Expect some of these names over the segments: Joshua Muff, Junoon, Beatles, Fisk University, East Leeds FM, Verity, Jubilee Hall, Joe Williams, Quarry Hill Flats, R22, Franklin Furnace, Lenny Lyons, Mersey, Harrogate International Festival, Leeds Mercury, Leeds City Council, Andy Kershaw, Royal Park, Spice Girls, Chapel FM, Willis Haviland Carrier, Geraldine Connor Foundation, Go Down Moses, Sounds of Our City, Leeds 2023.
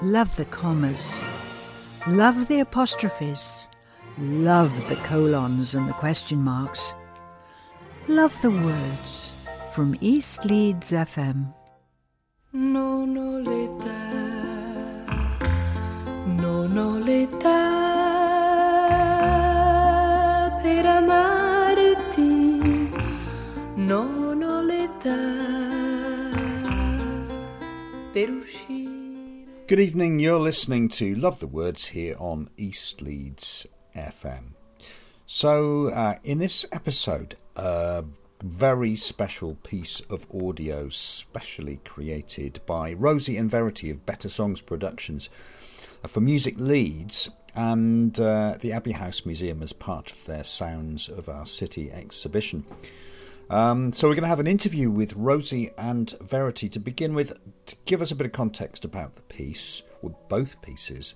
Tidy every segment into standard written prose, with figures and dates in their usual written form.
Love the commas, love the apostrophes, love the colons and the question marks. Love the words from East Leeds FM. No, no, later. No, no, later. Per amarti. No, no, later. Per uscire. Good evening, you're listening to Love the Words here on East Leeds FM. So, in this episode, a very special piece of audio specially created by Rosie and Verity of Better Songs Productions for Music Leeds and the Abbey House Museum as part of their Sounds of Our City exhibition. So we're going to have an interview with Rosie and Verity to begin with, to give us a bit of context about the piece, or both pieces.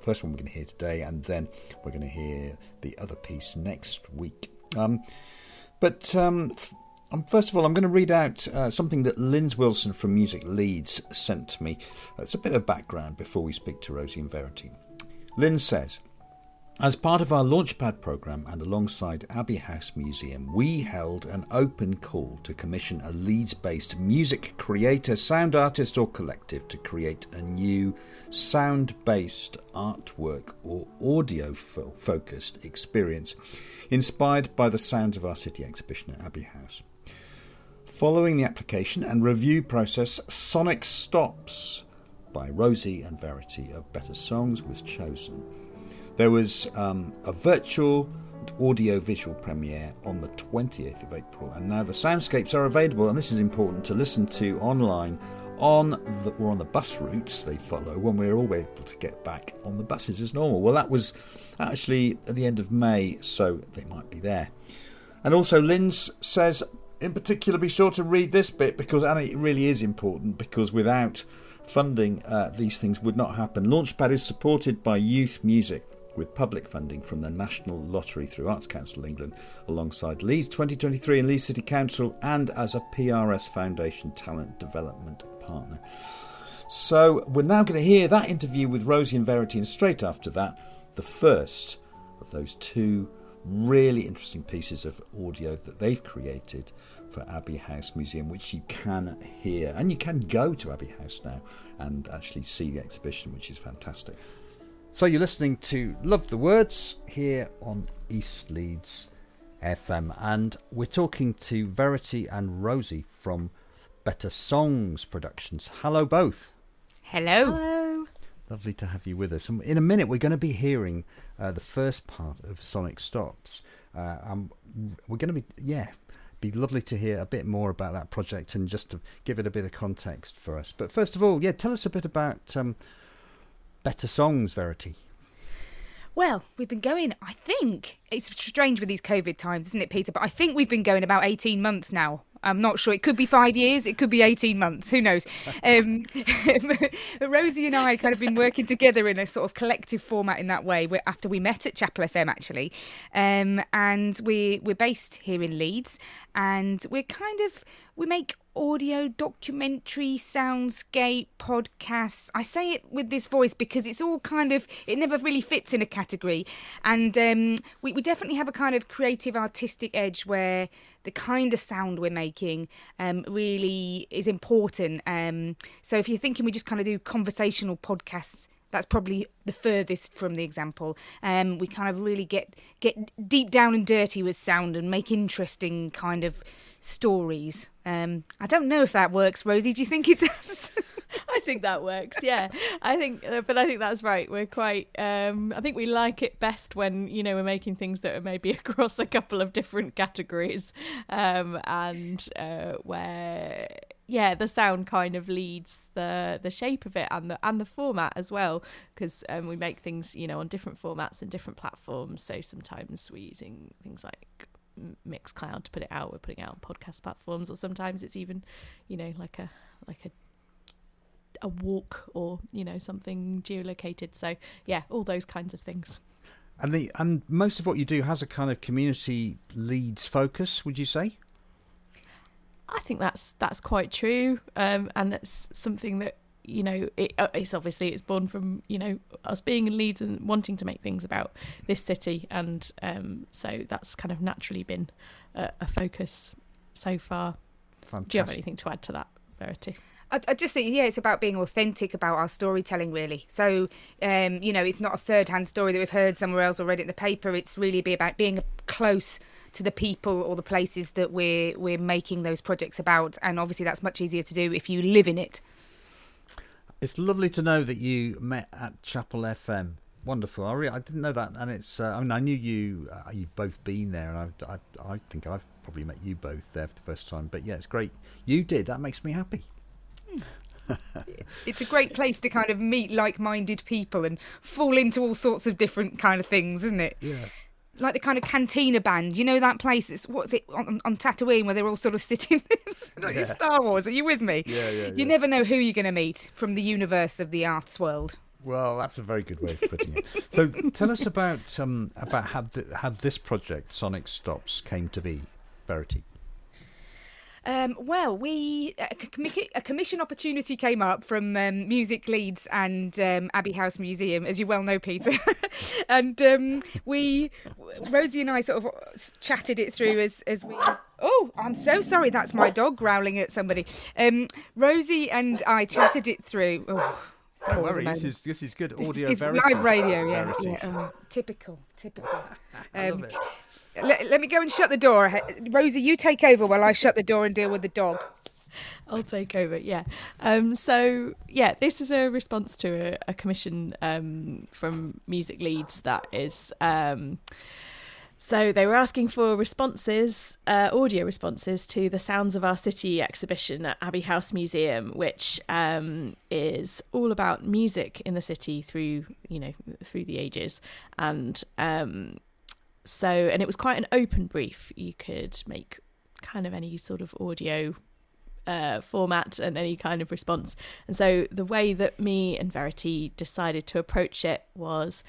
First one we're going to hear today, and then we're going to hear the other piece next week. First of all, I'm going to read out something that Lynn Wilson from Music Leeds sent to me. It's a bit of background before we speak to Rosie and Verity. Lynn says, as part of our Launchpad programme and alongside Abbey House Museum, we held an open call to commission a Leeds-based music creator, sound artist or collective to create a new sound-based artwork or audio-focused experience inspired by the Sounds of Our City exhibition at Abbey House. Following the application and review process, Sonic Stops by Rosie and Verity of Better Songs was chosen. There was a virtual audio-visual premiere on the 20th of April, and now the soundscapes are available, and this is important to listen to online on the bus routes they follow when we're all able to get back on the buses as normal. Well, that was actually at the end of May, so they might be there. And also Lynn says, in particular, be sure to read this bit, and it really is important, because without funding, these things would not happen. Launchpad is supported by Youth Music, with public funding from the National Lottery through Arts Council England, alongside Leeds 2023 and Leeds City Council, and as a PRS Foundation talent development partner. So we're now going to hear that interview with Rosie and Verity, and straight after that, the first of those two really interesting pieces of audio that they've created for Abbey House Museum, which you can hear, and you can go to Abbey House now and actually see the exhibition, which is fantastic. So you're listening to Love the Words here on East Leeds FM, and we're talking to Verity and Rosie from Better Songs Productions. Hello both. Hello. Hello. Lovely to have you with us. And in a minute we're going to be hearing the first part of Sonic Stops. We're going to be lovely to hear a bit more about that project and just to give it a bit of context for us. But first of all, tell us a bit about Better Songs, Verity. Well, we've been going, I think, it's strange with these COVID times, isn't it, Peter? But I think we've been going about 18 months now. I'm not sure. It could be 5 years. It could be 18 months. Who knows? Rosie and I kind of been working together in a sort of collective format in that way after we met at Chapel FM, actually. And we're based here in Leeds, and we make audio, documentary, soundscape, podcasts. I say it with this voice because it's all it never really fits in a category. And we definitely have a kind of creative artistic edge where the kind of sound we're making really is important. So if you're thinking we just do conversational podcasts, that's probably the furthest from the example. We really get deep down and dirty with sound and make interesting kind of stories. I don't know if that works, Rosie. Do you think it does? I think that works. Yeah, I think that's right. We're quite. I think we like it best when we're making things that are maybe across a couple of different categories, where. Yeah, the sound leads the shape of it and the format as well, because we make things on different formats and different platforms. So sometimes we're using things like Mixcloud to put it out. We're putting it out on podcast platforms, or sometimes it's even like a walk or something geolocated. So yeah, all those kinds of things. And most of what you do has a community Leeds focus, would you say? I think that's quite true, and it's something that, you know, it's obviously, it's born from, you know, us being in Leeds and wanting to make things about this city, and so that's kind of naturally been a focus so far. Fantastic. Do you have anything to add to that, Verity? I just think, yeah, it's about being authentic about our storytelling, really. So, you know, it's not a third-hand story that we've heard somewhere else or read in the paper. It's really about being close to the people or the places that we're making those projects about. And obviously that's much easier to do if you live in it. It's lovely to know that you met at Chapel FM. Wonderful. I didn't know that. And it's, I mean, I knew you, you've both been there, and I think I've probably met you both there for the first time. But yeah, it's great. You did. That makes me happy. It's a great place to kind of meet like-minded people and fall into all sorts of different kind of things, isn't it? Yeah. Like the kind of cantina band, you know, that place. It's, what's it on Tatooine, where they're all sort of sitting like, yeah. Star Wars. Are you with me? Yeah. You never know who you're going to meet from the universe of the arts world. Well, that's a very good way of putting it. So, tell us about how this project, Sonic Stops, came to be, Verity. Well, a commission opportunity came up from Music Leeds and Abbey House Museum, as you well know, Peter. And Rosie and I sort of chatted it through as we... Oh, I'm so sorry. That's my dog growling at somebody. Rosie and I chatted it through... Oh. Don't worry, this is good audio. It's live radio, yeah. Yeah. Oh, typical. I love it. Let me go and shut the door. Rosie, you take over while I shut the door and deal with the dog. I'll take over, yeah. So, yeah, this is a response to a commission from Music Leeds that is... So they were asking for responses, audio responses to the Sounds of Our City exhibition at Abbey House Museum, which is all about music in the city through the ages. And so it was quite an open brief. You could make kind of any sort of audio format and any kind of response. And so the way that me and Verity decided to approach it was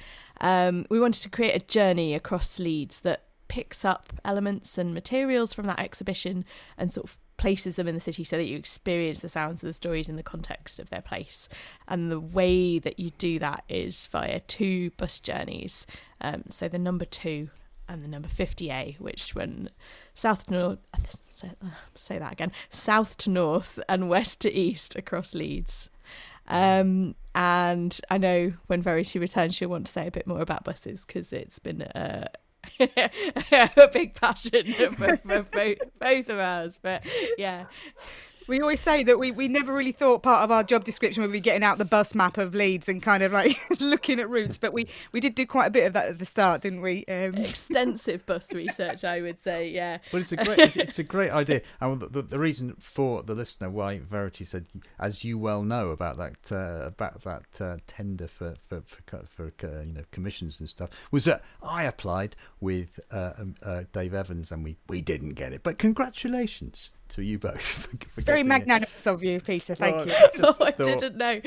we wanted to create a journey across Leeds that picks up elements and materials from that exhibition and sort of places them in the city so that you experience the sounds of the stories in the context of their place. And the way that you do that is via two bus journeys, so the number 2 and the number 50A, which went south to north, south to north and west to east across Leeds. And I know when Verity returns, she'll want to say a bit more about buses, because it's been a big passion for both of ours. But yeah. We always say that we never really thought part of our job description would be getting out the bus map of Leeds and kind of like looking at routes, but we did do quite a bit of that at the start, didn't we? Extensive bus research, I would say, yeah. Well, it's a great idea. And the reason for the listener why Verity said, as you well know, about that tender for you know, commissions and stuff, was that I applied with Dave Evans and we didn't get it. But congratulations to you both. It's very magnanimous of you, Peter. Thank you. I didn't know.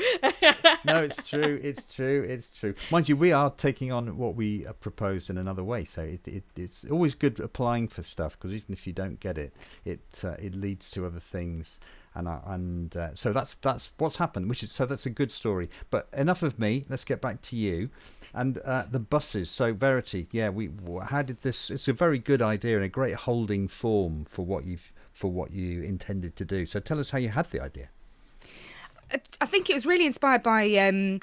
No, it's true. Mind you, we are taking on what we proposed in another way. So it's always good applying for stuff, because even if you don't get it, it leads to other things. And so that's what's happened. So that's a good story. But enough of me. Let's get back to you, and the buses. So Verity, yeah, how did this? It's a very good idea and a great holding form for what you intended to do. So tell us how you had the idea. I think it was really inspired by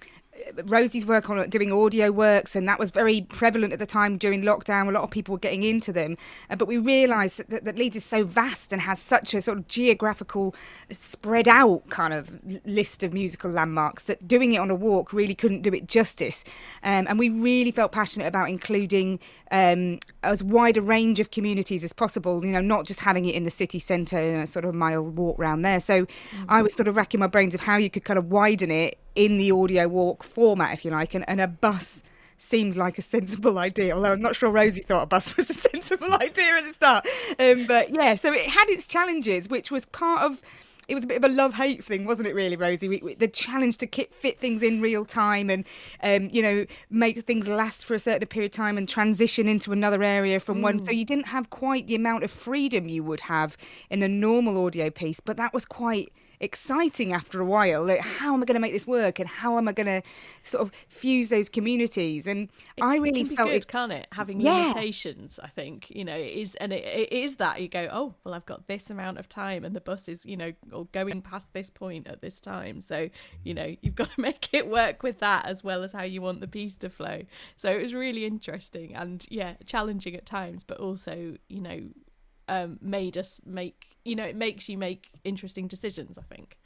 Rosie's work on doing audio works, and that was very prevalent at the time during lockdown. A lot of people were getting into them, but we realised that Leeds is so vast and has such a sort of geographical spread out kind of list of musical landmarks that doing it on a walk really couldn't do it justice, and we really felt passionate about including as wide a range of communities as possible, you know, not just having it in the city centre, you know, sort of a mile walk round there. So I was sort of racking my brains of how you could kind of widen it in the audio walk format, if you like, and a bus seemed like a sensible idea, although I'm not sure Rosie thought a bus was a sensible idea at the start. But yeah, so it had its challenges, which was part of it was a bit of a love-hate thing, wasn't it, really, Rosie? The challenge to fit things in real time and, you know, make things last for a certain period of time and transition into another area from one. So you didn't have quite the amount of freedom you would have in a normal audio piece, but that was quite exciting after a while. Like, how am I going to make this work, and how am I going to sort of fuse those communities? And I really felt it, can't it, having limitations? I think, you know, it is, and it is that you go, oh well, I've got this amount of time, and the bus is, you know, or going past this point at this time, so you know you've got to make it work with that as well as how you want the piece to flow. So it was really interesting and challenging at times, but also, you know, made us make, you know, it makes you make interesting decisions, I think.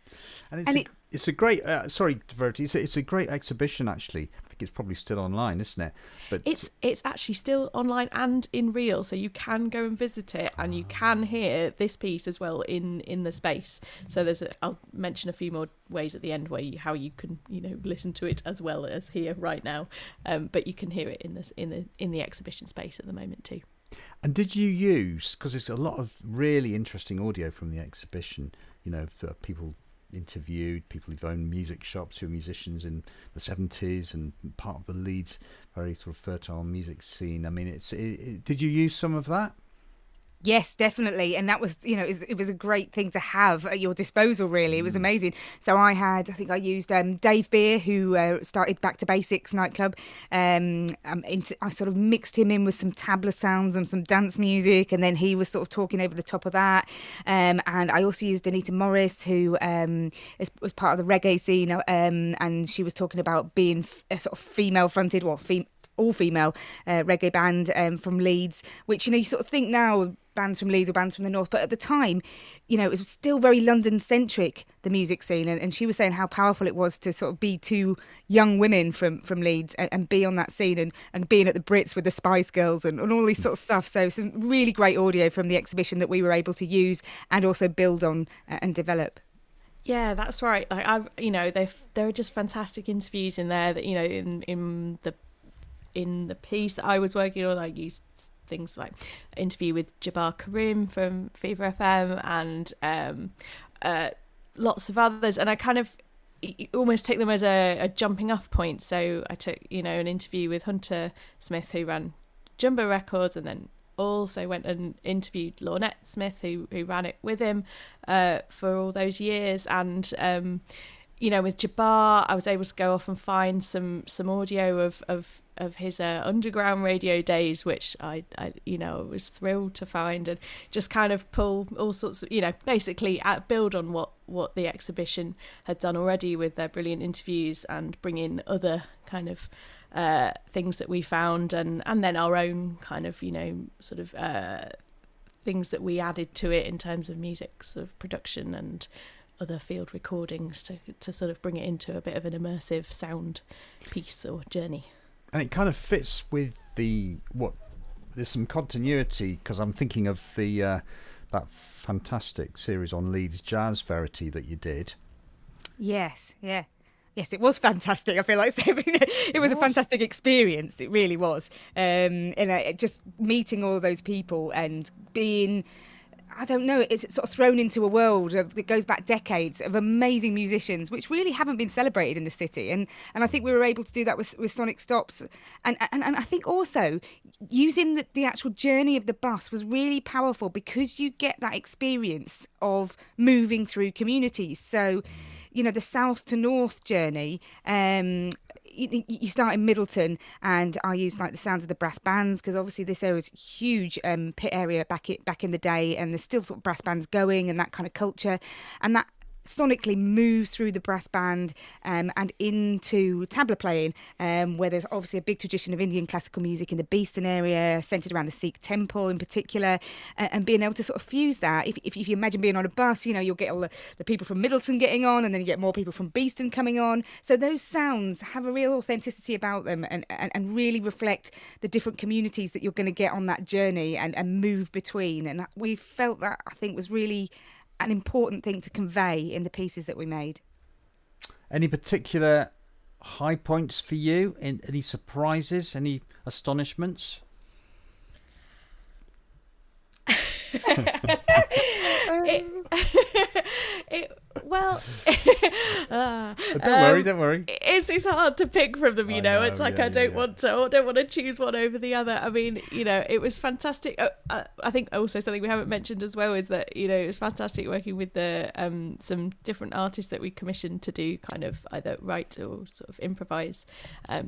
And it's a great, sorry, Verity, it's a great exhibition, actually. I think it's probably still online, isn't it? But it's actually still online and in real, so you can go and visit it, and you can hear this piece as well in the space. So there's, I'll mention a few more ways at the end where how you can, you know, listen to it as well as here right now, but you can hear it in the exhibition space at the moment too. And did you use, because there's a lot of really interesting audio from the exhibition, you know, for people interviewed, people who've owned music shops who are musicians in the 70s and part of the Leeds very sort of fertile music scene. I mean, did you use some of that? Yes, definitely. And that was, you know, it was a great thing to have at your disposal, really. It was amazing. So I used Dave Beer, who started Back to Basics nightclub. I sort of mixed him in with some tabla sounds and some dance music, and then he was sort of talking over the top of that. And I also used Anita Morris, who was part of the reggae scene, and she was talking about being a sort of female-fronted, all-female reggae band from Leeds, which, you know, you sort of think now bands from Leeds or bands from the north, but at the time, you know, it was still very London-centric, the music scene, and she was saying how powerful it was to sort of be two young women from Leeds and be on that scene and being at the Brits with the Spice Girls and all this sort of stuff. So some really great audio from the exhibition that we were able to use and also build on and develop. Yeah, that's right. Like, you know, there are just fantastic interviews in there that, you know, in the piece that I was working on, I used things like interview with Jabbar Karim from Fever FM and lots of others, and I kind of almost take them as a jumping off point. So I took, you know, an interview with Hunter Smith, who ran Jumbo Records, and then also went and interviewed Lynn Smith, who ran it with him for all those years. And you know, with Jabbar, I was able to go off and find some audio of his underground radio days, which I you know, was thrilled to find, and just kind of pull all sorts of, you know, basically build on what the exhibition had done already with their brilliant interviews, and bring in other kind of things that we found, and then our own kind of, you know, sort of things that we added to it in terms of music sort of production and other field recordings to sort of bring it into a bit of an immersive sound piece or journey. And it kind of fits with there's some continuity, because I'm thinking of the that fantastic series on Leeds Jazz, Verity, that you did. Yes, it was fantastic. I feel like it was a fantastic experience. It really was. And just meeting all those people and being, I don't know, it's sort of thrown into a world that goes back decades of amazing musicians, which really haven't been celebrated in the city. And I think we were able to do that with Sonic Stops. And I think also using the actual journey of the bus was really powerful, because you get that experience of moving through communities. So, you know, the south to north journey, you start in Middleton, and I use like the sounds of the brass bands, because obviously this area is a huge pit area back in the day, and there's still sort of brass bands going and that kind of culture, and that sonically moves through the brass band and into tabla playing, where there's obviously a big tradition of Indian classical music in the Beeston area, centred around the Sikh temple in particular, and being able to sort of fuse that. If you imagine being on a bus, you know, you'll get all the people from Middleton getting on, and then you get more people from Beeston coming on. So those sounds have a real authenticity about them, and really reflect the different communities that you're going to get on that journey and move between. And we felt that, I think, was really an important thing to convey in the pieces that we made. Any particular high points for you? Any surprises? Any astonishments? Don't worry. It's hard to pick from them, you know. It's like I don't want to choose one over the other. I mean, you know, it was fantastic. I think also something we haven't mentioned as well is that, you know, it was fantastic working with the some different artists that we commissioned to do kind of either write or sort of improvise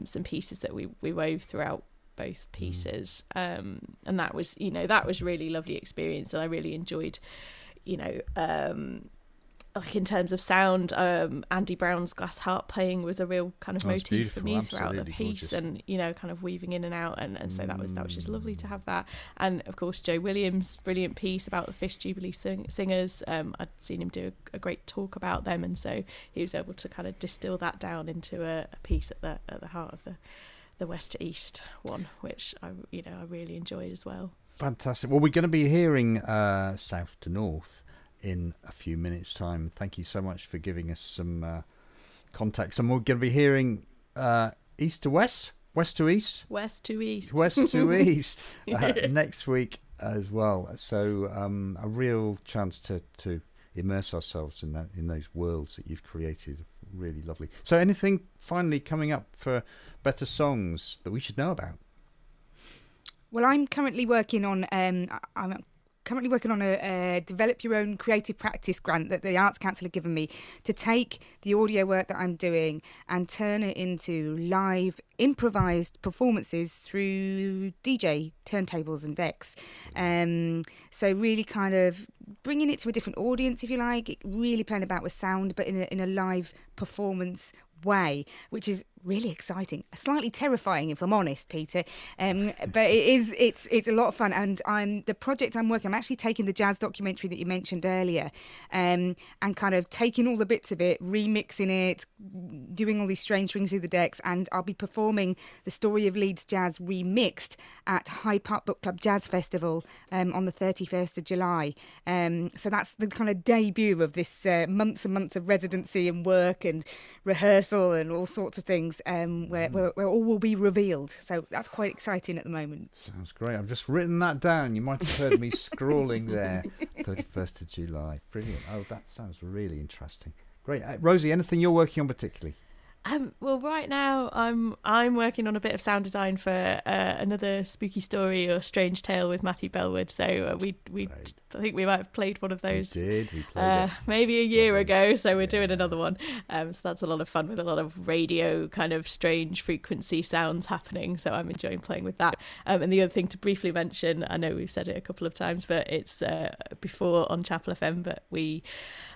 some pieces that we wove throughout both pieces. And that was really lovely experience, and I really enjoyed, you know, like in terms of sound, Andy Brown's glass harp playing was a real kind of motif for me throughout the piece, gorgeous. And you know, kind of weaving in and out, and so that was just lovely to have that. And of course, Joe Williams' brilliant piece about the Fisk Jubilee Singers. I'd seen him do a great talk about them, and so he was able to kind of distill that down into a piece at the heart of the West to East one, which I really enjoyed as well. Fantastic. Well, we're going to be hearing South to North in a few minutes' time. Thank you so much for giving us some context. And we're going to be hearing East to West, West to East next week as well. So a real chance to immerse ourselves in those worlds that you've created. Really lovely. So anything finally coming up for Better Songs that we should know about? Well, I'm currently working on a develop your own creative practice grant that the Arts Council have given me to take the audio work that I'm doing and turn it into live improvised performances through DJ turntables and decks. So really kind of bringing it to a different audience, if you like, really playing about with sound, but in a live performance way, which is really exciting, slightly terrifying if I'm honest, Peter, but it's a lot of fun. And I'm actually taking the jazz documentary that you mentioned earlier, and kind of taking all the bits of it, remixing it, doing all these strange strings through the decks, and I'll be performing the Story of Leeds Jazz remixed at Hyde Park Book Club Jazz Festival on the 31st of July. So that's the kind of debut of this months and months of residency and work and rehearsal and all sorts of things, where all will be revealed. So that's quite exciting at the moment. Sounds great. I've just written that down. You might have heard me scrawling there. 31st of July. Brilliant. Oh, that sounds really interesting. Great. Rosie, anything you're working on particularly? Well, right now I'm working on a bit of sound design for another spooky story or strange tale with Matthew Bellwood. So we I think we might have played one of those. We played maybe a year ago. So we're doing another one. So that's a lot of fun with a lot of radio kind of strange frequency sounds happening. So I'm enjoying playing with that. And the other thing to briefly mention, I know we've said it a couple of times, but it's before on Chapel FM. But we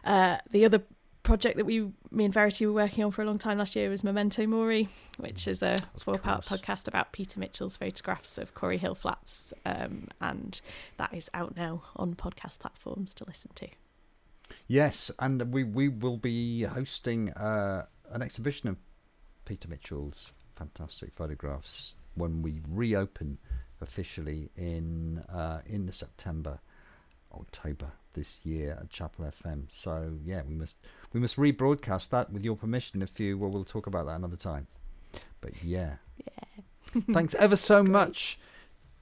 the other project that me and Verity were working on for a long time last year was Memento Mori, which is a 4-part podcast about Peter Mitchell's photographs of Quarry Hill Flats, and that is out now on podcast platforms to listen to. Yes, and we will be hosting an exhibition of Peter Mitchell's fantastic photographs when we reopen officially in the October this year at Chapel FM. So yeah, we must rebroadcast that with your permission. We'll talk about that another time. But yeah. Thanks ever so much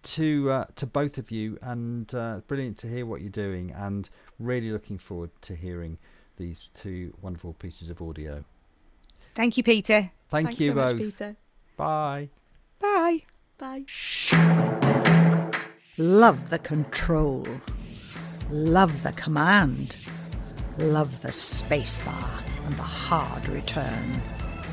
to both of you, and brilliant to hear what you're doing, and really looking forward to hearing these two wonderful pieces of audio. Thank you, Peter. Thanks you so both. Much, Peter. Bye. Bye. Bye. Love the control. Love the command. Love the spacebar and the hard return.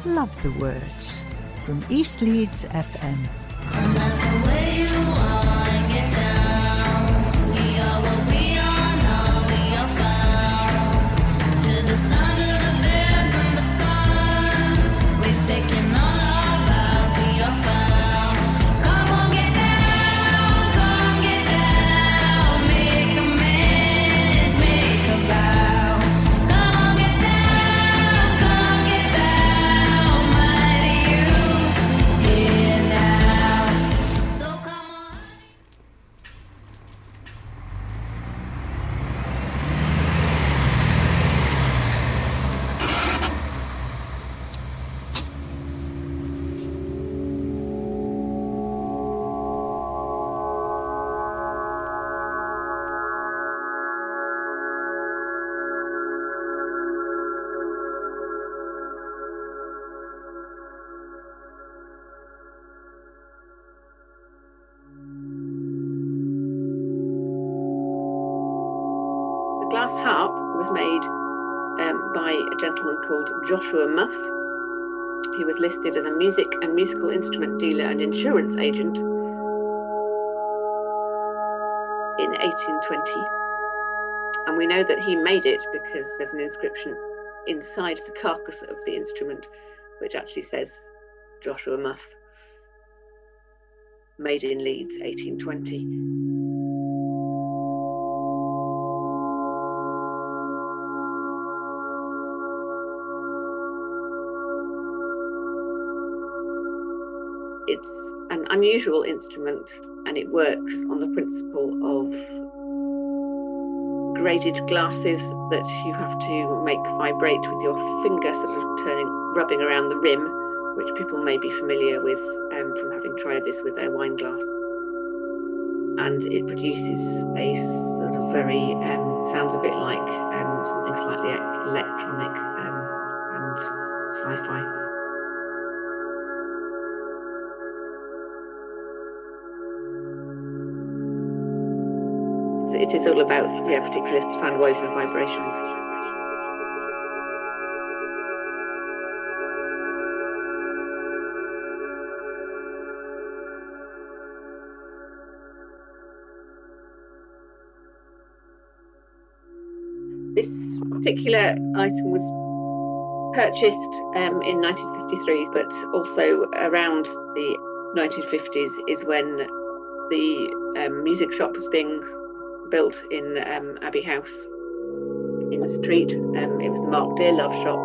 Love the words from East Leeds FM. Come back the way you are and get down. We are what we are now, we are found. To the sound of the bells and the guns, we've taken all our vows, we are found. brass harp was made by a gentleman called Joshua Muff, who was listed as a music and musical instrument dealer and insurance agent in 1820. And we know that he made it because there's an inscription inside the carcass of the instrument which actually says Joshua Muff, made in Leeds, 1820. It's an unusual instrument and it works on the principle of graded glasses that you have to make vibrate with your finger, sort of rubbing around the rim, which people may be familiar with from having tried this with their wine glass. And it produces a sort of very, sounds a bit like something slightly electronic and sci-fi. It is all about particular sound waves and vibrations. This particular item was purchased in 1953, but also around the 1950s is when the music shop was being built in Abbey House in the street. It was the Mark Dearlove shop,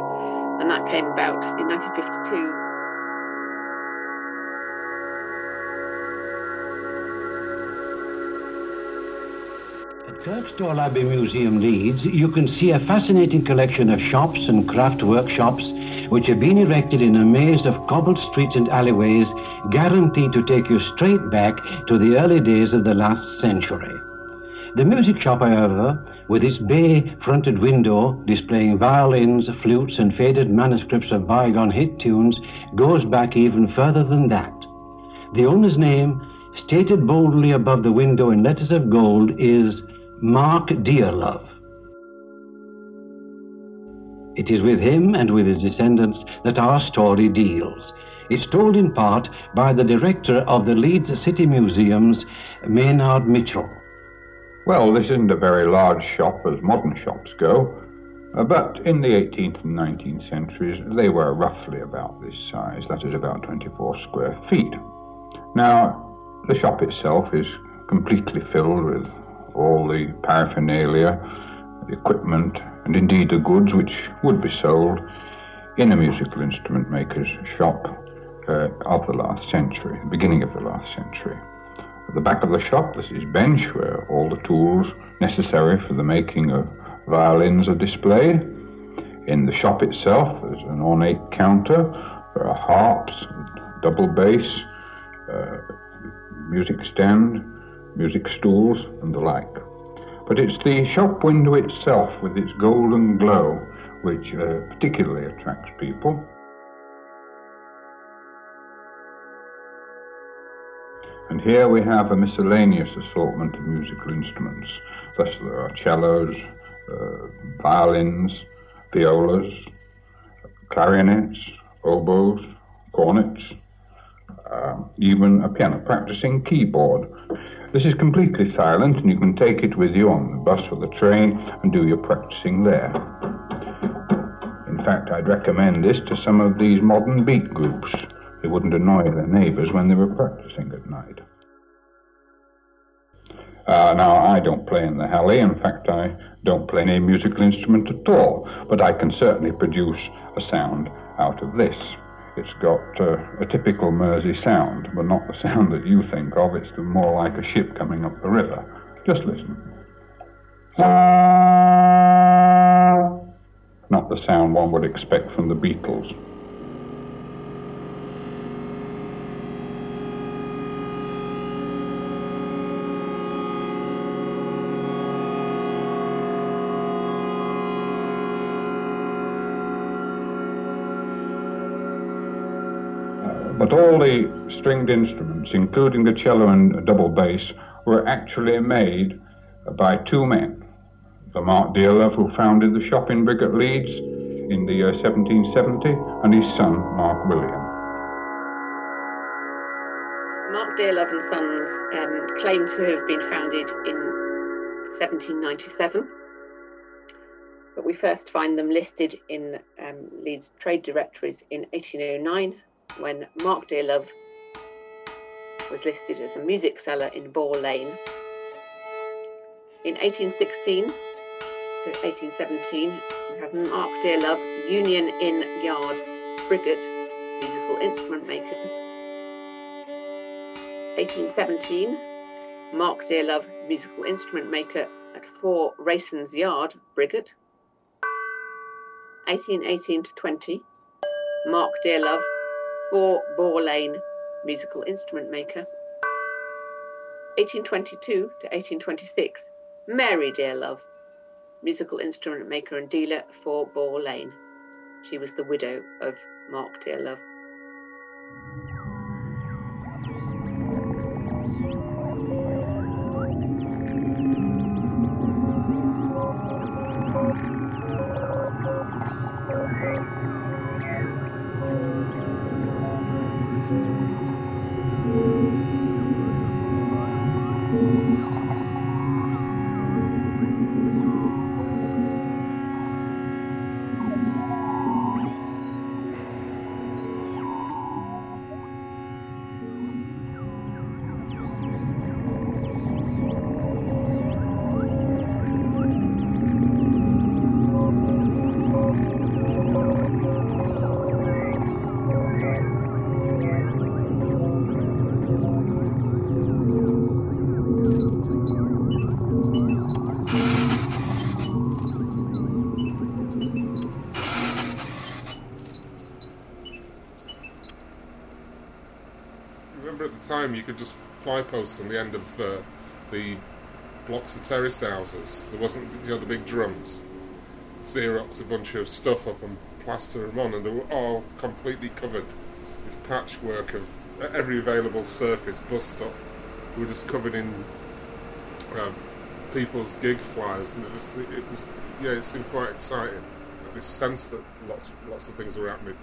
and that came about in 1952. At Kirkstall Abbey Museum, Leeds, you can see a fascinating collection of shops and craft workshops which have been erected in a maze of cobbled streets and alleyways, guaranteed to take you straight back to the early days of the last century. The music shop, however, with its bay-fronted window displaying violins, flutes and faded manuscripts of bygone hit tunes, goes back even further than that. The owner's name, stated boldly above the window in letters of gold, is Mark Dearlove. It is with him and with his descendants that our story deals. It's told in part by the director of the Leeds City Museums, Maynard Mitchell. Well, this isn't a very large shop as modern shops go, but in the 18th and 19th centuries they were roughly about this size, that is about 24 square feet. Now, the shop itself is completely filled with all the paraphernalia, the equipment, and indeed the goods which would be sold in a musical instrument maker's shop of the last century, the beginning of the last century. At the back of the shop, this is bench where all the tools necessary for the making of violins are displayed. In the shop itself, there's an ornate counter. There are harps, double bass, music stand, music stools, and the like. But it's the shop window itself with its golden glow which particularly attracts people. And here we have a miscellaneous assortment of musical instruments. Thus there are cellos, violins, violas, clarinets, oboes, cornets, even a piano practicing keyboard. This is completely silent and you can take it with you on the bus or the train and do your practicing there. In fact, I'd recommend this to some of these modern beat groups. They wouldn't annoy their neighbours when they were practising at night. Now, I don't play in the Halley. In fact, I don't play any musical instrument at all, but I can certainly produce a sound out of this. It's got a typical Mersey sound, but not the sound that you think of. It's more like a ship coming up the river. Just listen. Not the sound one would expect from the Beatles. But all the stringed instruments, including the cello and double bass, were actually made by two men, for Mark Dearlove, who founded the shopping brick at Leeds in the year 1770, and his son, Mark Williams. Mark Dearlove and Sons claim to have been founded in 1797, but we first find them listed in Leeds trade directories in 1809, when Mark Dearlove was listed as a music seller in Boar Lane. In 1816 to 1817, we have Mark Dearlove, Union Inn Yard, Frigate, musical instrument makers. 1817, Mark Dearlove, musical instrument maker at 4 Rayson's Yard, Brigate. 1818 to 20, Mark Dearlove, 4 Boar Lane, musical instrument maker. 1822 to 1826, Mary Dearlove, musical instrument maker and dealer for Boar Lane. She was the widow of Mark Dearlove. Time you could just fly post on the end of the blocks of terrace houses. There wasn't, you know, the big drums. Xerox a bunch of stuff up and plaster them on, and they were all completely covered. It's patchwork of every available surface, bus stop. We were just covered in people's gig flyers, and it was yeah, it seemed quite exciting. This sense that lots of things were happening.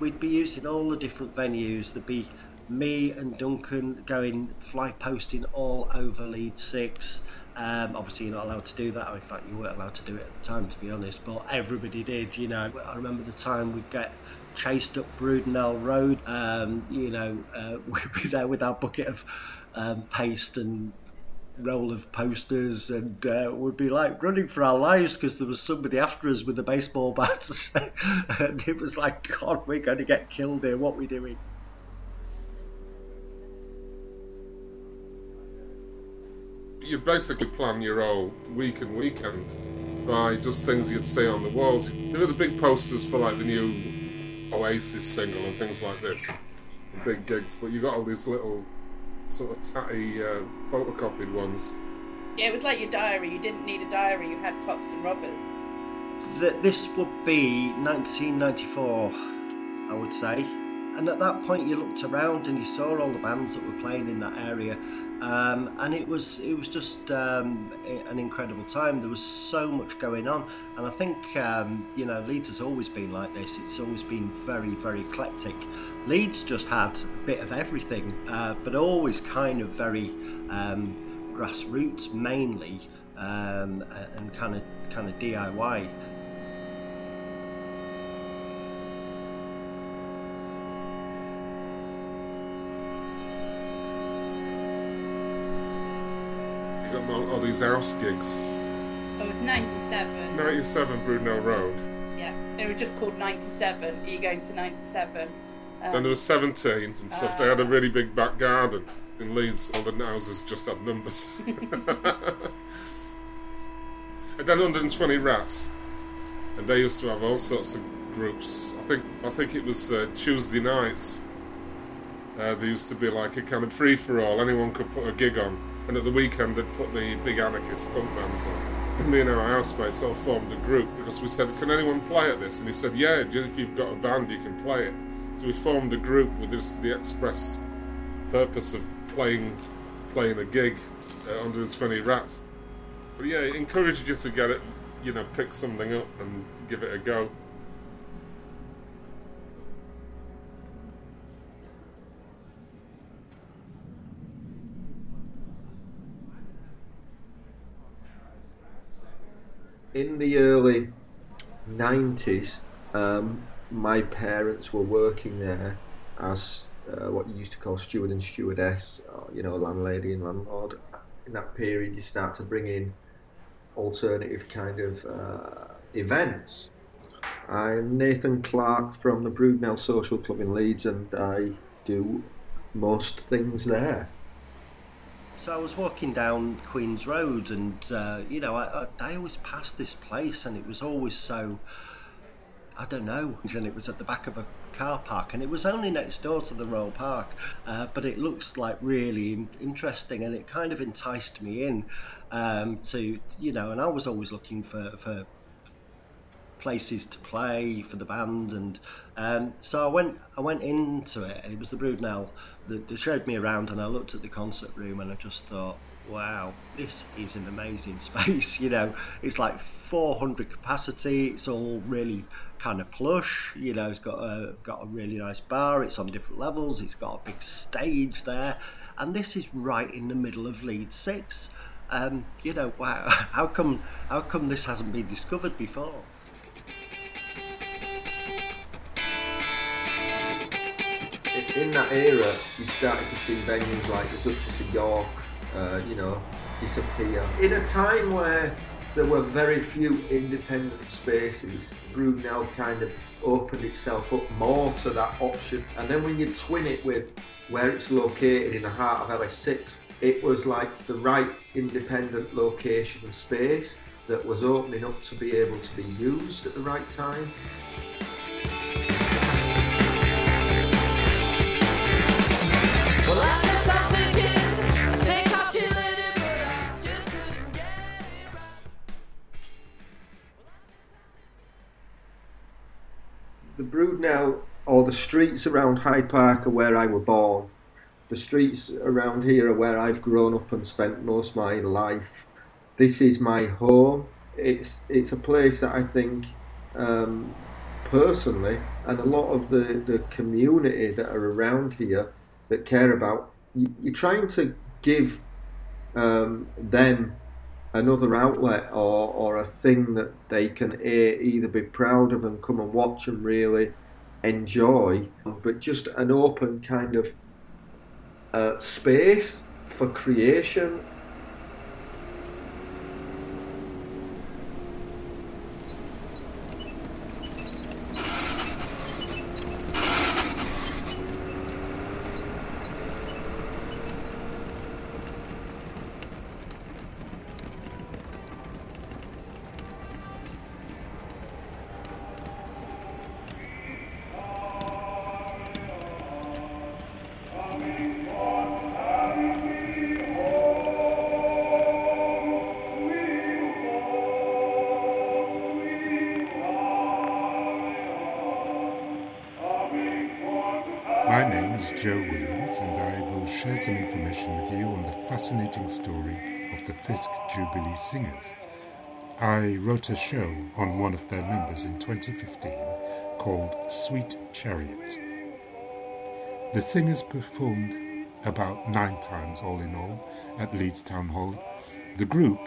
We'd be using all the different venues. There'd be me and Duncan going fly posting all over Leeds 6. Obviously, you're not allowed to do that. In fact, you weren't allowed to do it at the time, to be honest. But everybody did, you know. I remember the time we'd get chased up Brudenell Road. We'd be there with our bucket of paste and roll of posters, and we'd be like running for our lives because there was somebody after us with a baseball bat. And it was like, God, we're going to get killed here. What are we doing? You basically plan your whole week and weekend by just things you'd see on the walls. There were the big posters for like the new Oasis single and things like this, and big gigs, but you got all these little sort of tatty photocopied ones. Yeah, it was like your diary. You didn't need a diary, you had cops and robbers. This would be 1994, I would say. And at that point you looked around and you saw all the bands that were playing in that area, and it was just an incredible time. There was so much going on, and I think Leeds has always been like this. It's always been very, very eclectic. Leeds just had a bit of everything, but always kind of very grassroots mainly, and kind of DIY. All these house gigs. It was 97. 97 Brudenell Road. Yeah, they were just called 97. Are you going to 97? Then there was 17 and stuff. They had a really big back garden in Leeds. All the houses just had numbers. And then 120 Rats, and they used to have all sorts of groups. I think it was Tuesday nights. There used to be like a kind of free for all. Anyone could put a gig on. And at the weekend they'd put the big anarchist punk bands on. Me and our housemate sort of formed a group because we said, can anyone play at this? And he said, yeah, if you've got a band you can play it. So we formed a group with just the express purpose of playing a gig at 120 Rats. But yeah, it encouraged you to get it, you know, pick something up and give it a go. In the early 90s, my parents were working there as what you used to call steward and stewardess, or, you know, landlady and landlord. In that period, you start to bring in alternative kind of events. I'm Nathan Clark from the Brudenell Social Club in Leeds, and I do most things there. So I was walking down Queen's Road and, you know, I always passed this place and it was always so, I don't know, and it was at the back of a car park and it was only next door to the Royal Park, but it looks like really interesting and it kind of enticed me in to, you know, and I was always looking for places to play for the band, and so I went into it, and it was the Brudenell that showed me around, and I looked at the concert room and I just thought, wow, this is an amazing space. You know, it's like 400 capacity, it's all really kind of plush, you know, it's got a really nice bar, it's on different levels, it's got a big stage there, and this is right in the middle of Leeds 6. You know, wow, how come this hasn't been discovered before? In that era, you started to see venues like the Duchess of York, you know, disappear. In a time where there were very few independent spaces, Brudenell kind of opened itself up more to that option. And then when you twin it with where it's located in the heart of LS6, it was like the right independent location and space that was opening up to be able to be used at the right time. The Brudenell, or the streets around Hyde Park, are where I were born. The streets around here are where I've grown up and spent most of my life. This is my home. It's a place that I think, personally, and a lot of the community that are around here that care about, you're trying to give them another outlet or a thing that they can either be proud of and come and watch and really enjoy, but just an open kind of space for creation. My name is Joe Williams, and I will share some information with you on the fascinating story of the Fisk Jubilee Singers. I wrote a show on one of their members in 2015 called Sweet Chariot. The singers performed about 9 times all in all at Leeds Town Hall. The group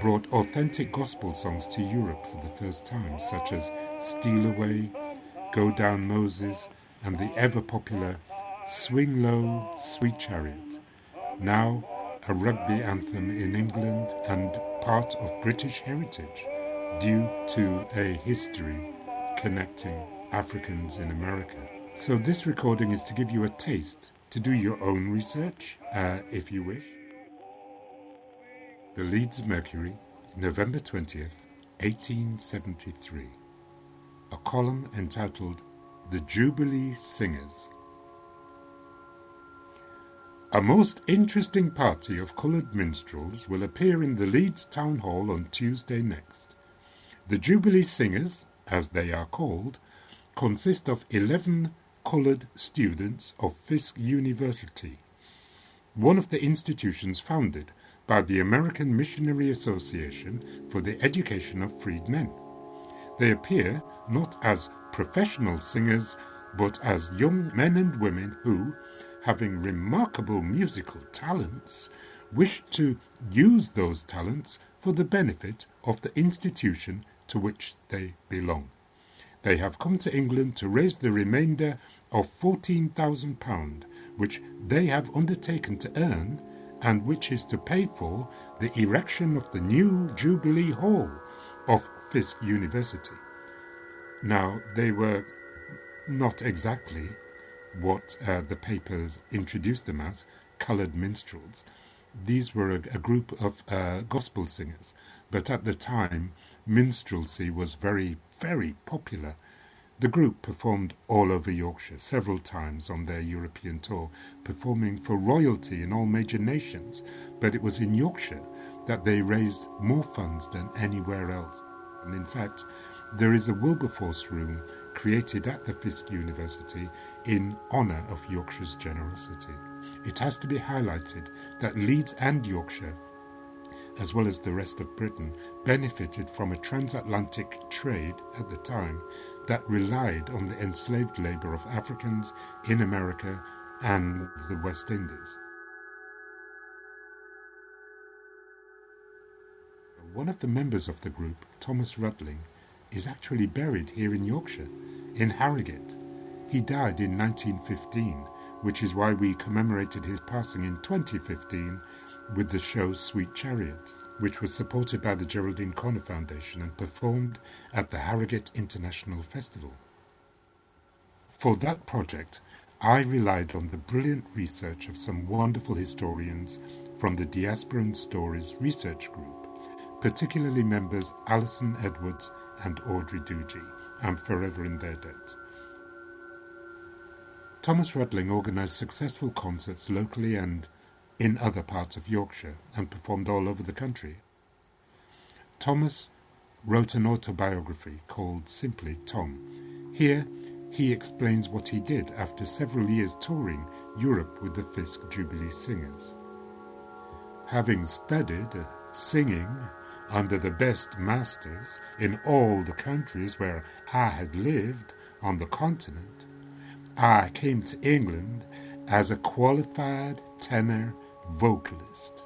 brought authentic gospel songs to Europe for the first time, such as Steal Away, Go Down Moses, and the ever-popular Swing Low, Sweet Chariot, now a rugby anthem in England and part of British heritage due to a history connecting Africans in America. So this recording is to give you a taste, to do your own research, if you wish. The Leeds Mercury, November 20th, 1873. A column entitled The Jubilee Singers. A most interesting party of coloured minstrels will appear in the Leeds Town Hall on Tuesday next. The Jubilee Singers, as they are called, consist of 11 coloured students of Fisk University, one of the institutions founded by the American Missionary Association for the Education of Freedmen. They appear not as professional singers, but as young men and women who, having remarkable musical talents, wish to use those talents for the benefit of the institution to which they belong. They have come to England to raise the remainder of £14,000, which they have undertaken to earn, and which is to pay for the erection of the new Jubilee Hall of Fisk University. Now, they were not exactly what the papers introduced them as, coloured minstrels. These were a group of gospel singers, but at the time, minstrelsy was very, very popular. The group performed all over Yorkshire several times on their European tour, performing for royalty in all major nations, but it was in Yorkshire that they raised more funds than anywhere else. And in fact, there is a Wilberforce room created at the Fisk University in honour of Yorkshire's generosity. It has to be highlighted that Leeds and Yorkshire, as well as the rest of Britain, benefited from a transatlantic trade at the time that relied on the enslaved labour of Africans in America and the West Indies. One of the members of the group, Thomas Rutling, is actually buried here in Yorkshire, in Harrogate. He died in 1915, which is why we commemorated his passing in 2015 with the show Sweet Chariot, which was supported by the Geraldine Connor Foundation and performed at the Harrogate International Festival. For that project, I relied on the brilliant research of some wonderful historians from the Diaspora and Stories Research Group, particularly members Alison Edwards and Audrey Doogie. I'm forever in their debt. Thomas Rutling organised successful concerts locally and in other parts of Yorkshire and performed all over the country. Thomas wrote an autobiography called simply Tom. Here he explains what he did after several years touring Europe with the Fisk Jubilee Singers. Having studied singing under the best masters in all the countries where I had lived on the continent, I came to England as a qualified tenor vocalist.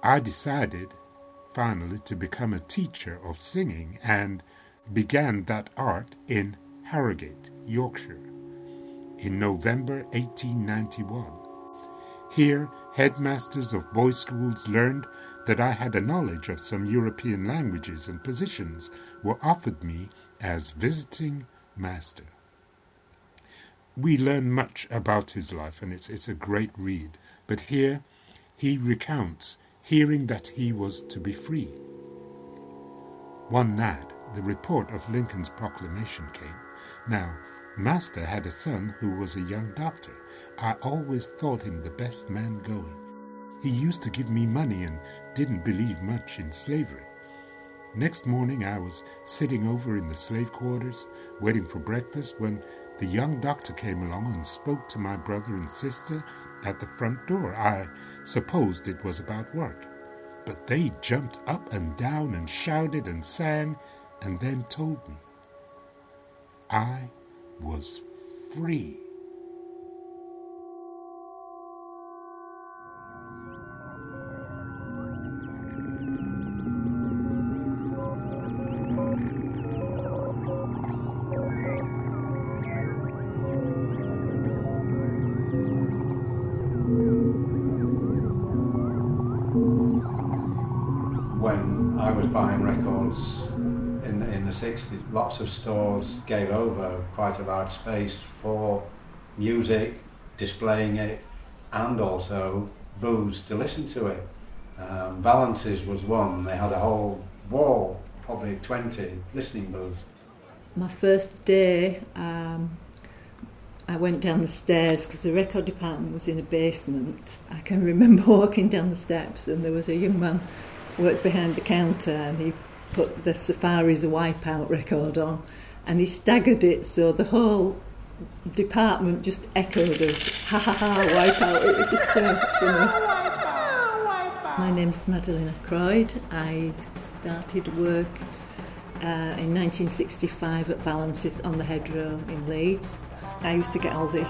I decided finally to become a teacher of singing and began that art in Harrogate, Yorkshire, in November 1891. Here, headmasters of boys' schools learned that I had a knowledge of some European languages, and positions were offered me as visiting master. We learn much about his life, and it's a great read, but here he recounts hearing that he was to be free. One night, the report of Lincoln's proclamation came. Now, Master had a son who was a young doctor. I always thought him the best man going. He used to give me money and didn't believe much in slavery. Next morning I was sitting over in the slave quarters, waiting for breakfast, when the young doctor came along and spoke to my brother and sister at the front door. I supposed it was about work, but they jumped up and down and shouted and sang, and then told me I was free. In the 60s, lots of stores gave over quite a large space for music, displaying it, and also booths to listen to it. Valances was one. They had a whole wall, probably 20 listening booths. My first day, I went down the stairs because the record department was in a basement. I can remember walking down the steps, and there was a young man worked behind the counter, and he put the Safari's Wipeout record on, and he staggered it so the whole department just echoed of ha ha ha Wipeout. It was just so funny. My name's Madeleine Croyd. I started work in 1965 at Valances on the Head Row in Leeds. I used to get all the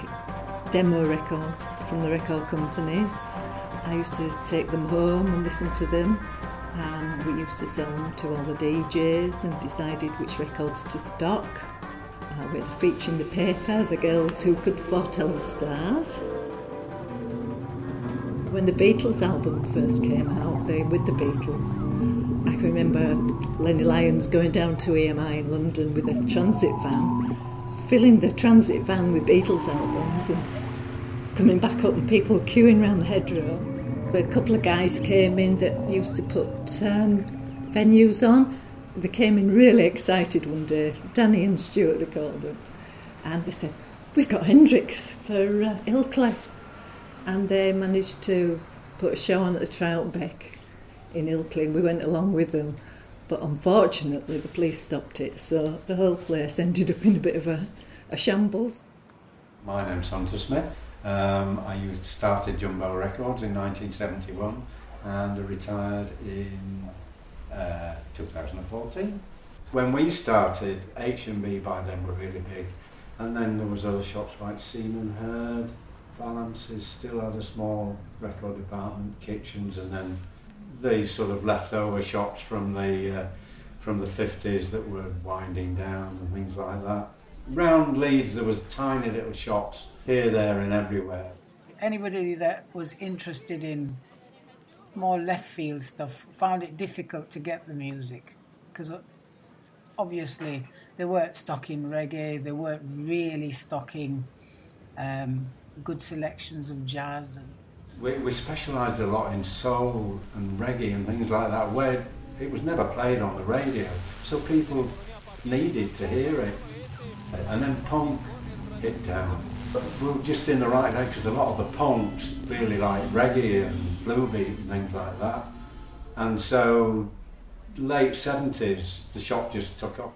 demo records from the record companies. I used to take them home and listen to them. We used to sell them to all the DJs and decided which records to stock. We had a feature in the paper, The Girls Who Could Foretell the Stars. When the Beatles album first came out, they were with the Beatles. I can remember Lenny Lyons going down to EMI in London with a transit van, filling the transit van with Beatles albums and coming back up and people queuing round the Head Row. A couple of guys came in that used to put venues on. They came in really excited one day, Danny and Stuart they called them, and they said, "We've got Hendrix for Ilkley." And they managed to put a show on at the Troutbeck in Ilkley, and we went along with them. But unfortunately, the police stopped it, so the whole place ended up in a bit of a shambles. My name's Hunter Smith. I started Jumbo Records in 1971 and I retired in 2014. When we started, H&B by then were really big, and then there was other shops like Seen and Heard. Valances still had a small record department, kitchens, and then the sort of leftover shops from the 50s that were winding down and things like that. Round Leeds there was tiny little shops here, there and everywhere. Anybody that was interested in more left field stuff found it difficult to get the music, because obviously they weren't stocking reggae, they weren't really stocking good selections of jazz. We specialised a lot in soul and reggae and things like that, where it was never played on the radio, so people needed to hear it. And then punk hit down. But we were just in the right age, because a lot of the punks really like reggae and bluebeat and things like that. And so, late 70s, the shop just took off.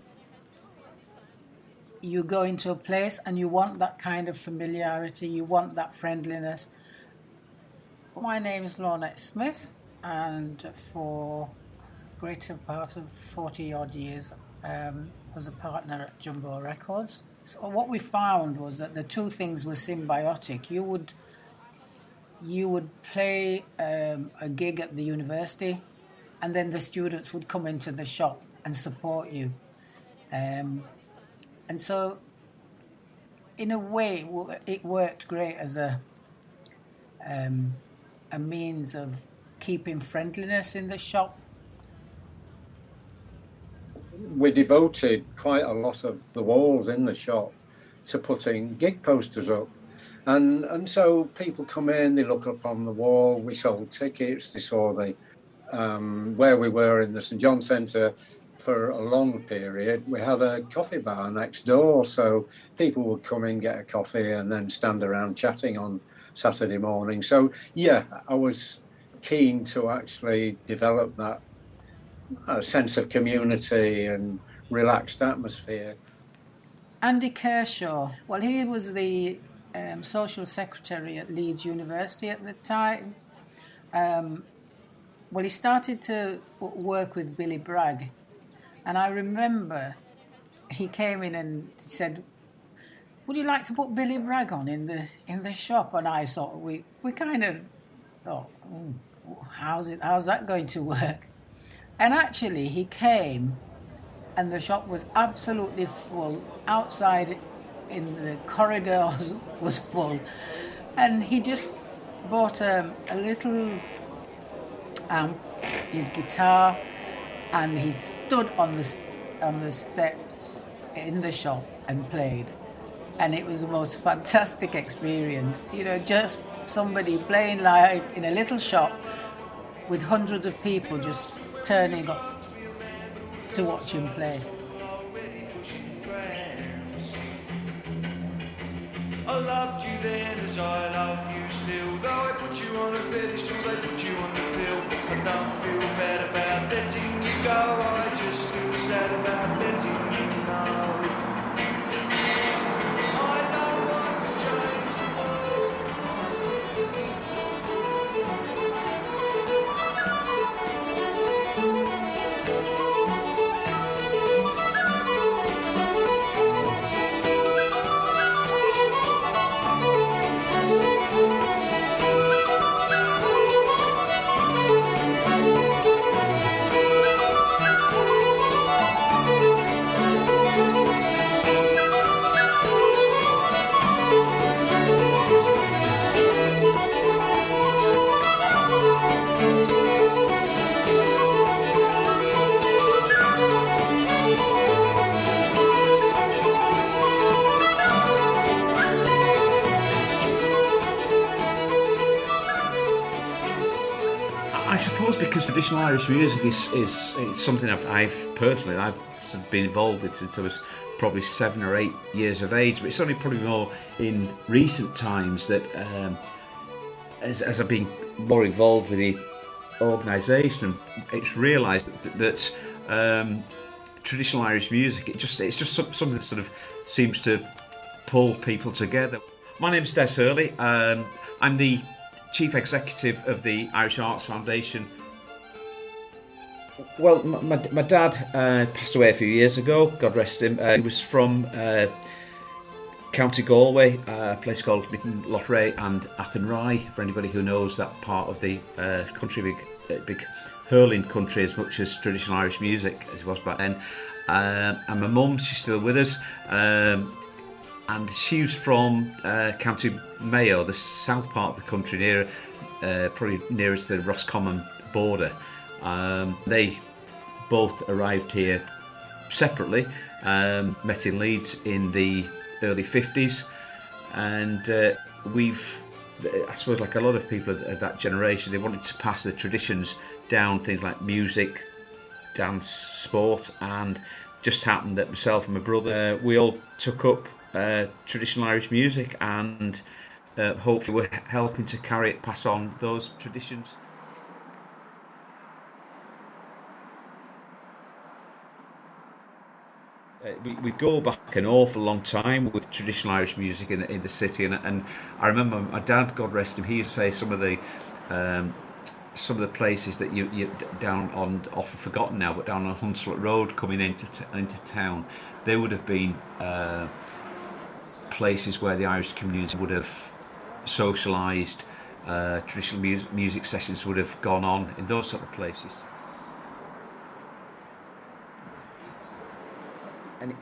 You go into a place and you want that kind of familiarity, you want that friendliness. My name is Lorna Smith, and for the greater part of 40 odd years I was a partner at Jumbo Records. So what we found was that the two things were symbiotic. You would play a gig at the university, and then the students would come into the shop and support you. And so, in a way, it worked great as a means of keeping friendliness in the shop. We devoted quite a lot of the walls in the shop to putting gig posters up. And so people come in, they look up on the wall, we sold tickets, they saw the where we were in the St John Centre. For a long period, we had a coffee bar next door, so people would come in, get a coffee, and then stand around chatting on Saturday morning. So, yeah, I was keen to actually develop that sense of community and relaxed atmosphere. Andy Kershaw, well, he was the social secretary at Leeds University at the time. Well, he started to work with Billy Bragg. And I remember he came in and said, "Would you like to put Billy Bragg on in the shop?" And I thought, we kind of thought, how's that going to work? And actually he came and the shop was absolutely full. Outside in the corridors was full. And he just bought a little amp, his guitar, and he stood on the steps in the shop and played. And it was the most fantastic experience. You know, just somebody playing live in a little shop with hundreds of people just turning up to watch him play. I loved you then as I love you still. Though I put you on a bed, still they put you on a pill. I don't feel bad about letting you go. I just feel sad about letting you know. I don't want to change the world. traditional Irish music is something I've been involved with since I was probably 7 or 8 years of age, but it's only probably more in recent times that as I've been more involved with the organisation, it's realised that traditional Irish music, it's just something that sort of seems to pull people together. My name's Des Hurley. I'm the Chief Executive of the Irish Arts Foundation. Well, my dad passed away a few years ago, God rest him. He was from County Galway, a place called Middleton, Lottery and Athenry, for anybody who knows that part of the country. Big hurling country as much as traditional Irish music as it was back then. And my mum, she's still with us, and she was from County Mayo, the south part of the country, probably nearest the Roscommon border. They both arrived here separately, met in Leeds in the early 50s, and I suppose, like a lot of people of that generation, they wanted to pass the traditions down, things like music, dance, sport, and just happened that myself and my brother, we all took up traditional Irish music, and hopefully we're helping to pass on those traditions. We go back an awful long time with traditional Irish music in the city, and I remember my dad, God rest him, he used to say some of the places that you down on, often forgotten now, but down on Hunslet Road coming into town, they would have been places where the Irish community would have socialised. Traditional music sessions would have gone on in those sort of places.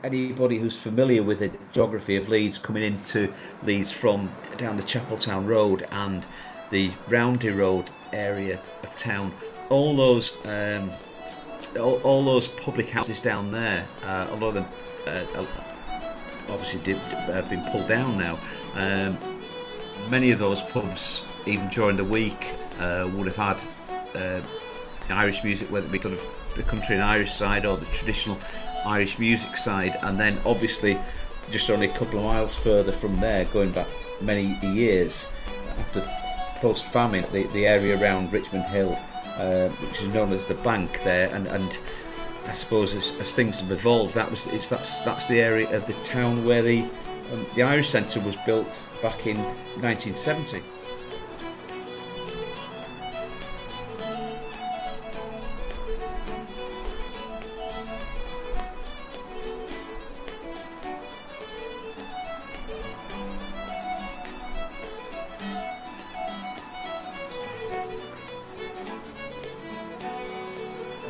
Anybody who's familiar with the geography of Leeds, coming into Leeds from down the Chapeltown Road and the Roundy Road area of town, all those public houses down there, a lot of them obviously have been pulled down now. Many of those pubs, even during the week, would have had Irish music, whether it be kind of the country and Irish side or the traditional Irish music side, and then obviously just only a couple of miles further from there, going back many years after post-famine, the area around Richmond Hill, which is known as the Bank there, and I suppose as things have evolved, that's the area of the town where the Irish Centre was built back in 1970.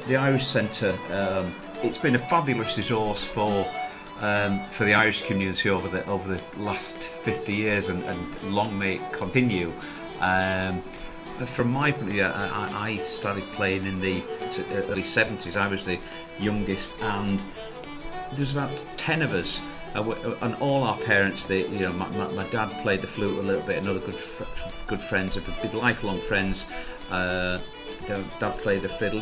The Irish Centre, it's been a fabulous resource for the Irish community over the last 50 years, and long may it continue. From my point of view, I started playing in the early 70s. I was the youngest, and there was about 10 of us, and all our parents. My dad played the flute a little bit, and other good friends, big lifelong friends. Dad played the fiddle.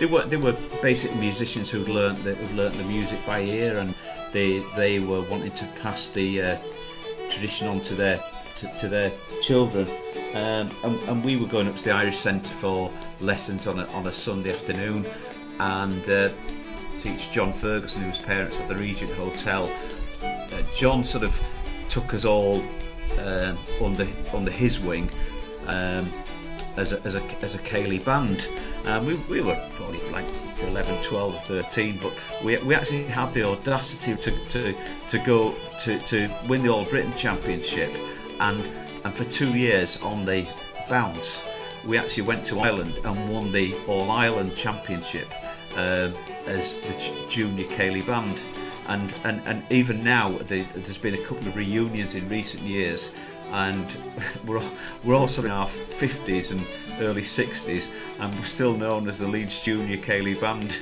They were basic musicians who'd learnt the music by ear, and they were wanting to pass the tradition on to their children. And we were going up to the Irish Centre for lessons on a Sunday afternoon, and teach John Ferguson, who was parents at the Regent Hotel. John sort of took us all under his wing. As a Cayley band, we were probably like 11, 12, 13, but we actually had the audacity to go to win the All Britain Championship, and for 2 years on the bounce, we actually went to Ireland and won the All Ireland Championship as the junior Cayley band, and even now there's been a couple of reunions in recent years. And we're all sort of in our 50s and early 60s, and we're still known as the Leeds Junior Cayley Band.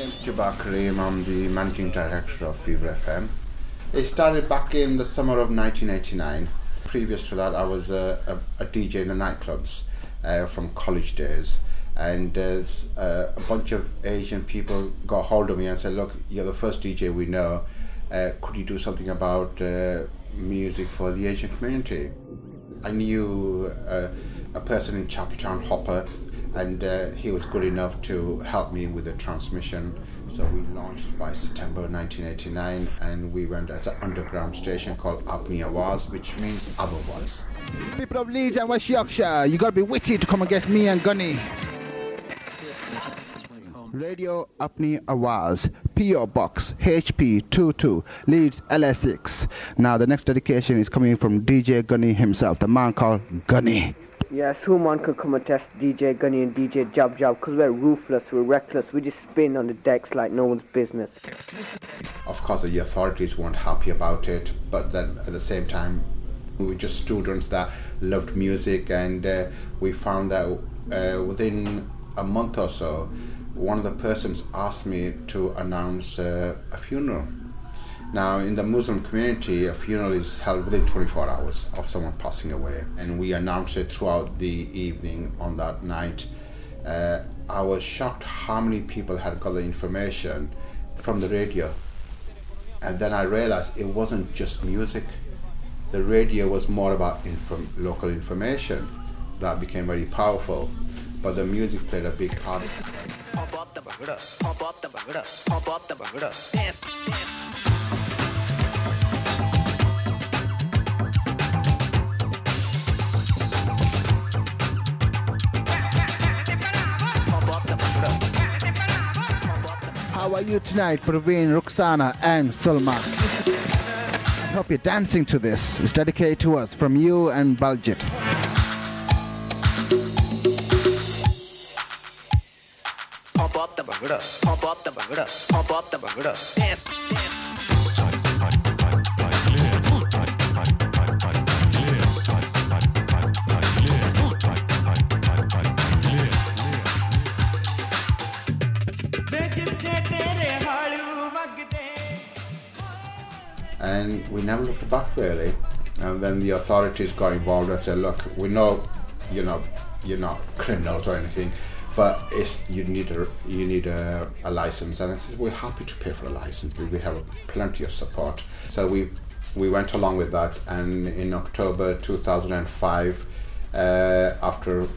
name's Jabbar Kareem. I'm the Managing Director of Fever FM. It started back in the summer of 1989. Previous to that, I was a DJ in the nightclubs from college days. And a bunch of Asian people got hold of me and said, look, you're the first DJ we know. Could you do something about music for the Asian community? I knew a person in Chapeltown, Hopper, and he was good enough to help me with the transmission. So we launched by September 1989, and we went at an underground station called Abni Awaz, which means other voice. People of Leeds and West Yorkshire, you gotta be witty to come against me and Gunny. Radio Abni Awaz, P.O. Box, HP22, Leeds LS6. Now the next dedication is coming from DJ Gunny himself, the man called Gunny. Yes, who man can come and test DJ Gunny and DJ Jab Jab, because we're ruthless, we're reckless, we just spin on the decks like no one's business. Of course the authorities weren't happy about it, but then at the same time we were just students that loved music, and we found that within a month or so one of the persons asked me to announce a funeral. Now, in the Muslim community, a funeral is held within 24 hours of someone passing away, and we announced it throughout the evening on that night. I was shocked how many people had got the information from the radio, and then I realized it wasn't just music. The radio was more about local information. That became very powerful, but the music played a big part. How are you tonight, Praveen, Ruxana and Sulma? I hope you're dancing to this. It's dedicated to us from you and Baljit. Pump up the bagda, pump up the bagda, pump up the bagda. Dance, dance. And we never looked back, really. And then the authorities got involved and said, look, we know you're not criminals or anything, but you need a license. And I said, we're happy to pay for a license, but we have plenty of support. So we went along with that. And in October 2005, after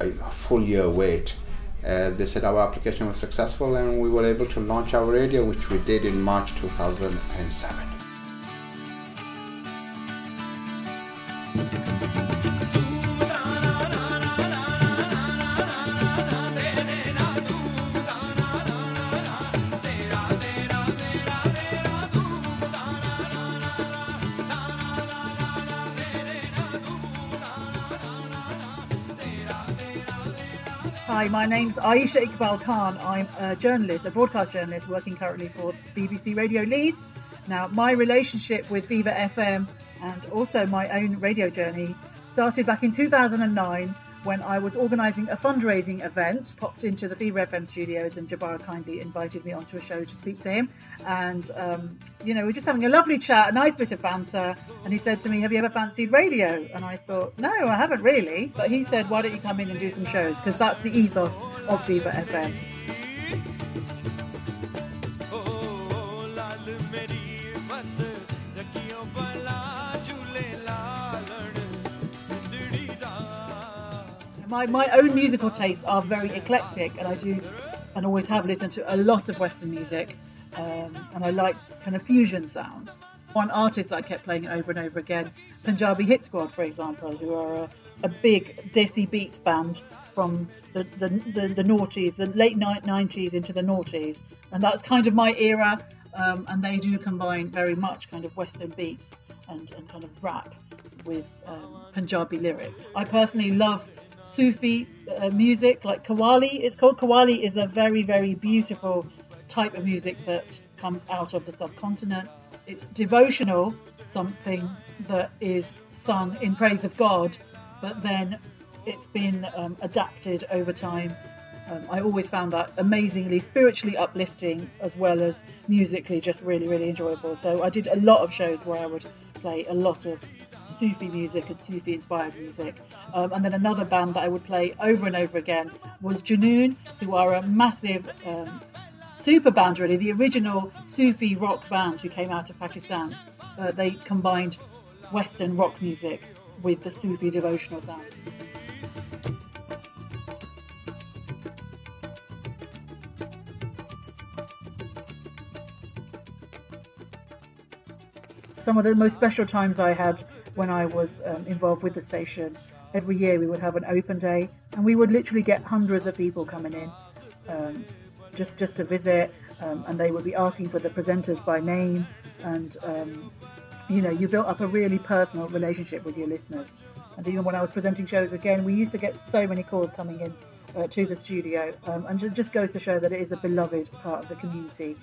a full year wait, they said our application was successful and we were able to launch our radio, which we did in March 2007. Hi, my name's Aisha Iqbal Khan. I'm a journalist, a broadcast journalist working currently for BBC Radio Leeds. Now, my relationship with Fever FM and also my own radio journey started back in 2009 when I was organising a fundraising event, popped into the Fever FM studios and Jabbar kindly invited me onto a show to speak to him. And, we were just having a lovely chat, a nice bit of banter. And he said to me, have you ever fancied radio? And I thought, no, I haven't really. But he said, why don't you come in and do some shows? Because that's the ethos of Fever FM. My own musical tastes are very eclectic, and I do and always have listened to a lot of Western music, and I liked kind of fusion sounds. One artist that I kept playing over and over again, Punjabi Hit Squad, for example, who are a big Desi Beats band from the noughties, the late 90s into the noughties, and that's kind of my era, and they do combine very much kind of Western beats and kind of rap with Punjabi lyrics. I personally love Sufi music, like Qawwali. It's called Qawwali. Is a very, very beautiful type of music that comes out of the subcontinent. It's devotional, something that is sung in praise of God, but then it's been adapted over time I always found that amazingly spiritually uplifting, as well as musically just really, really enjoyable. So I did a lot of shows where I would play a lot of Sufi music and Sufi-inspired music. And then another band that I would play over and over again was Junoon, who are a massive super band, really, the original Sufi rock band who came out of Pakistan. They combined Western rock music with the Sufi devotional sound. Some of the most special times I had when I was involved with the station, every year we would have an open day and we would literally get hundreds of people coming in just to visit, and they would be asking for the presenters by name, and you built up a really personal relationship with your listeners. And even when I was presenting shows again, we used to get so many calls coming in to the studio, and it just goes to show that it is a beloved part of the community.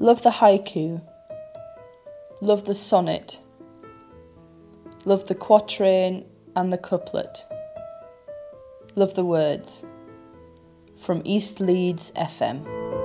Love the haiku, love the sonnet, love the quatrain and the couplet, love the words. From East Leeds FM.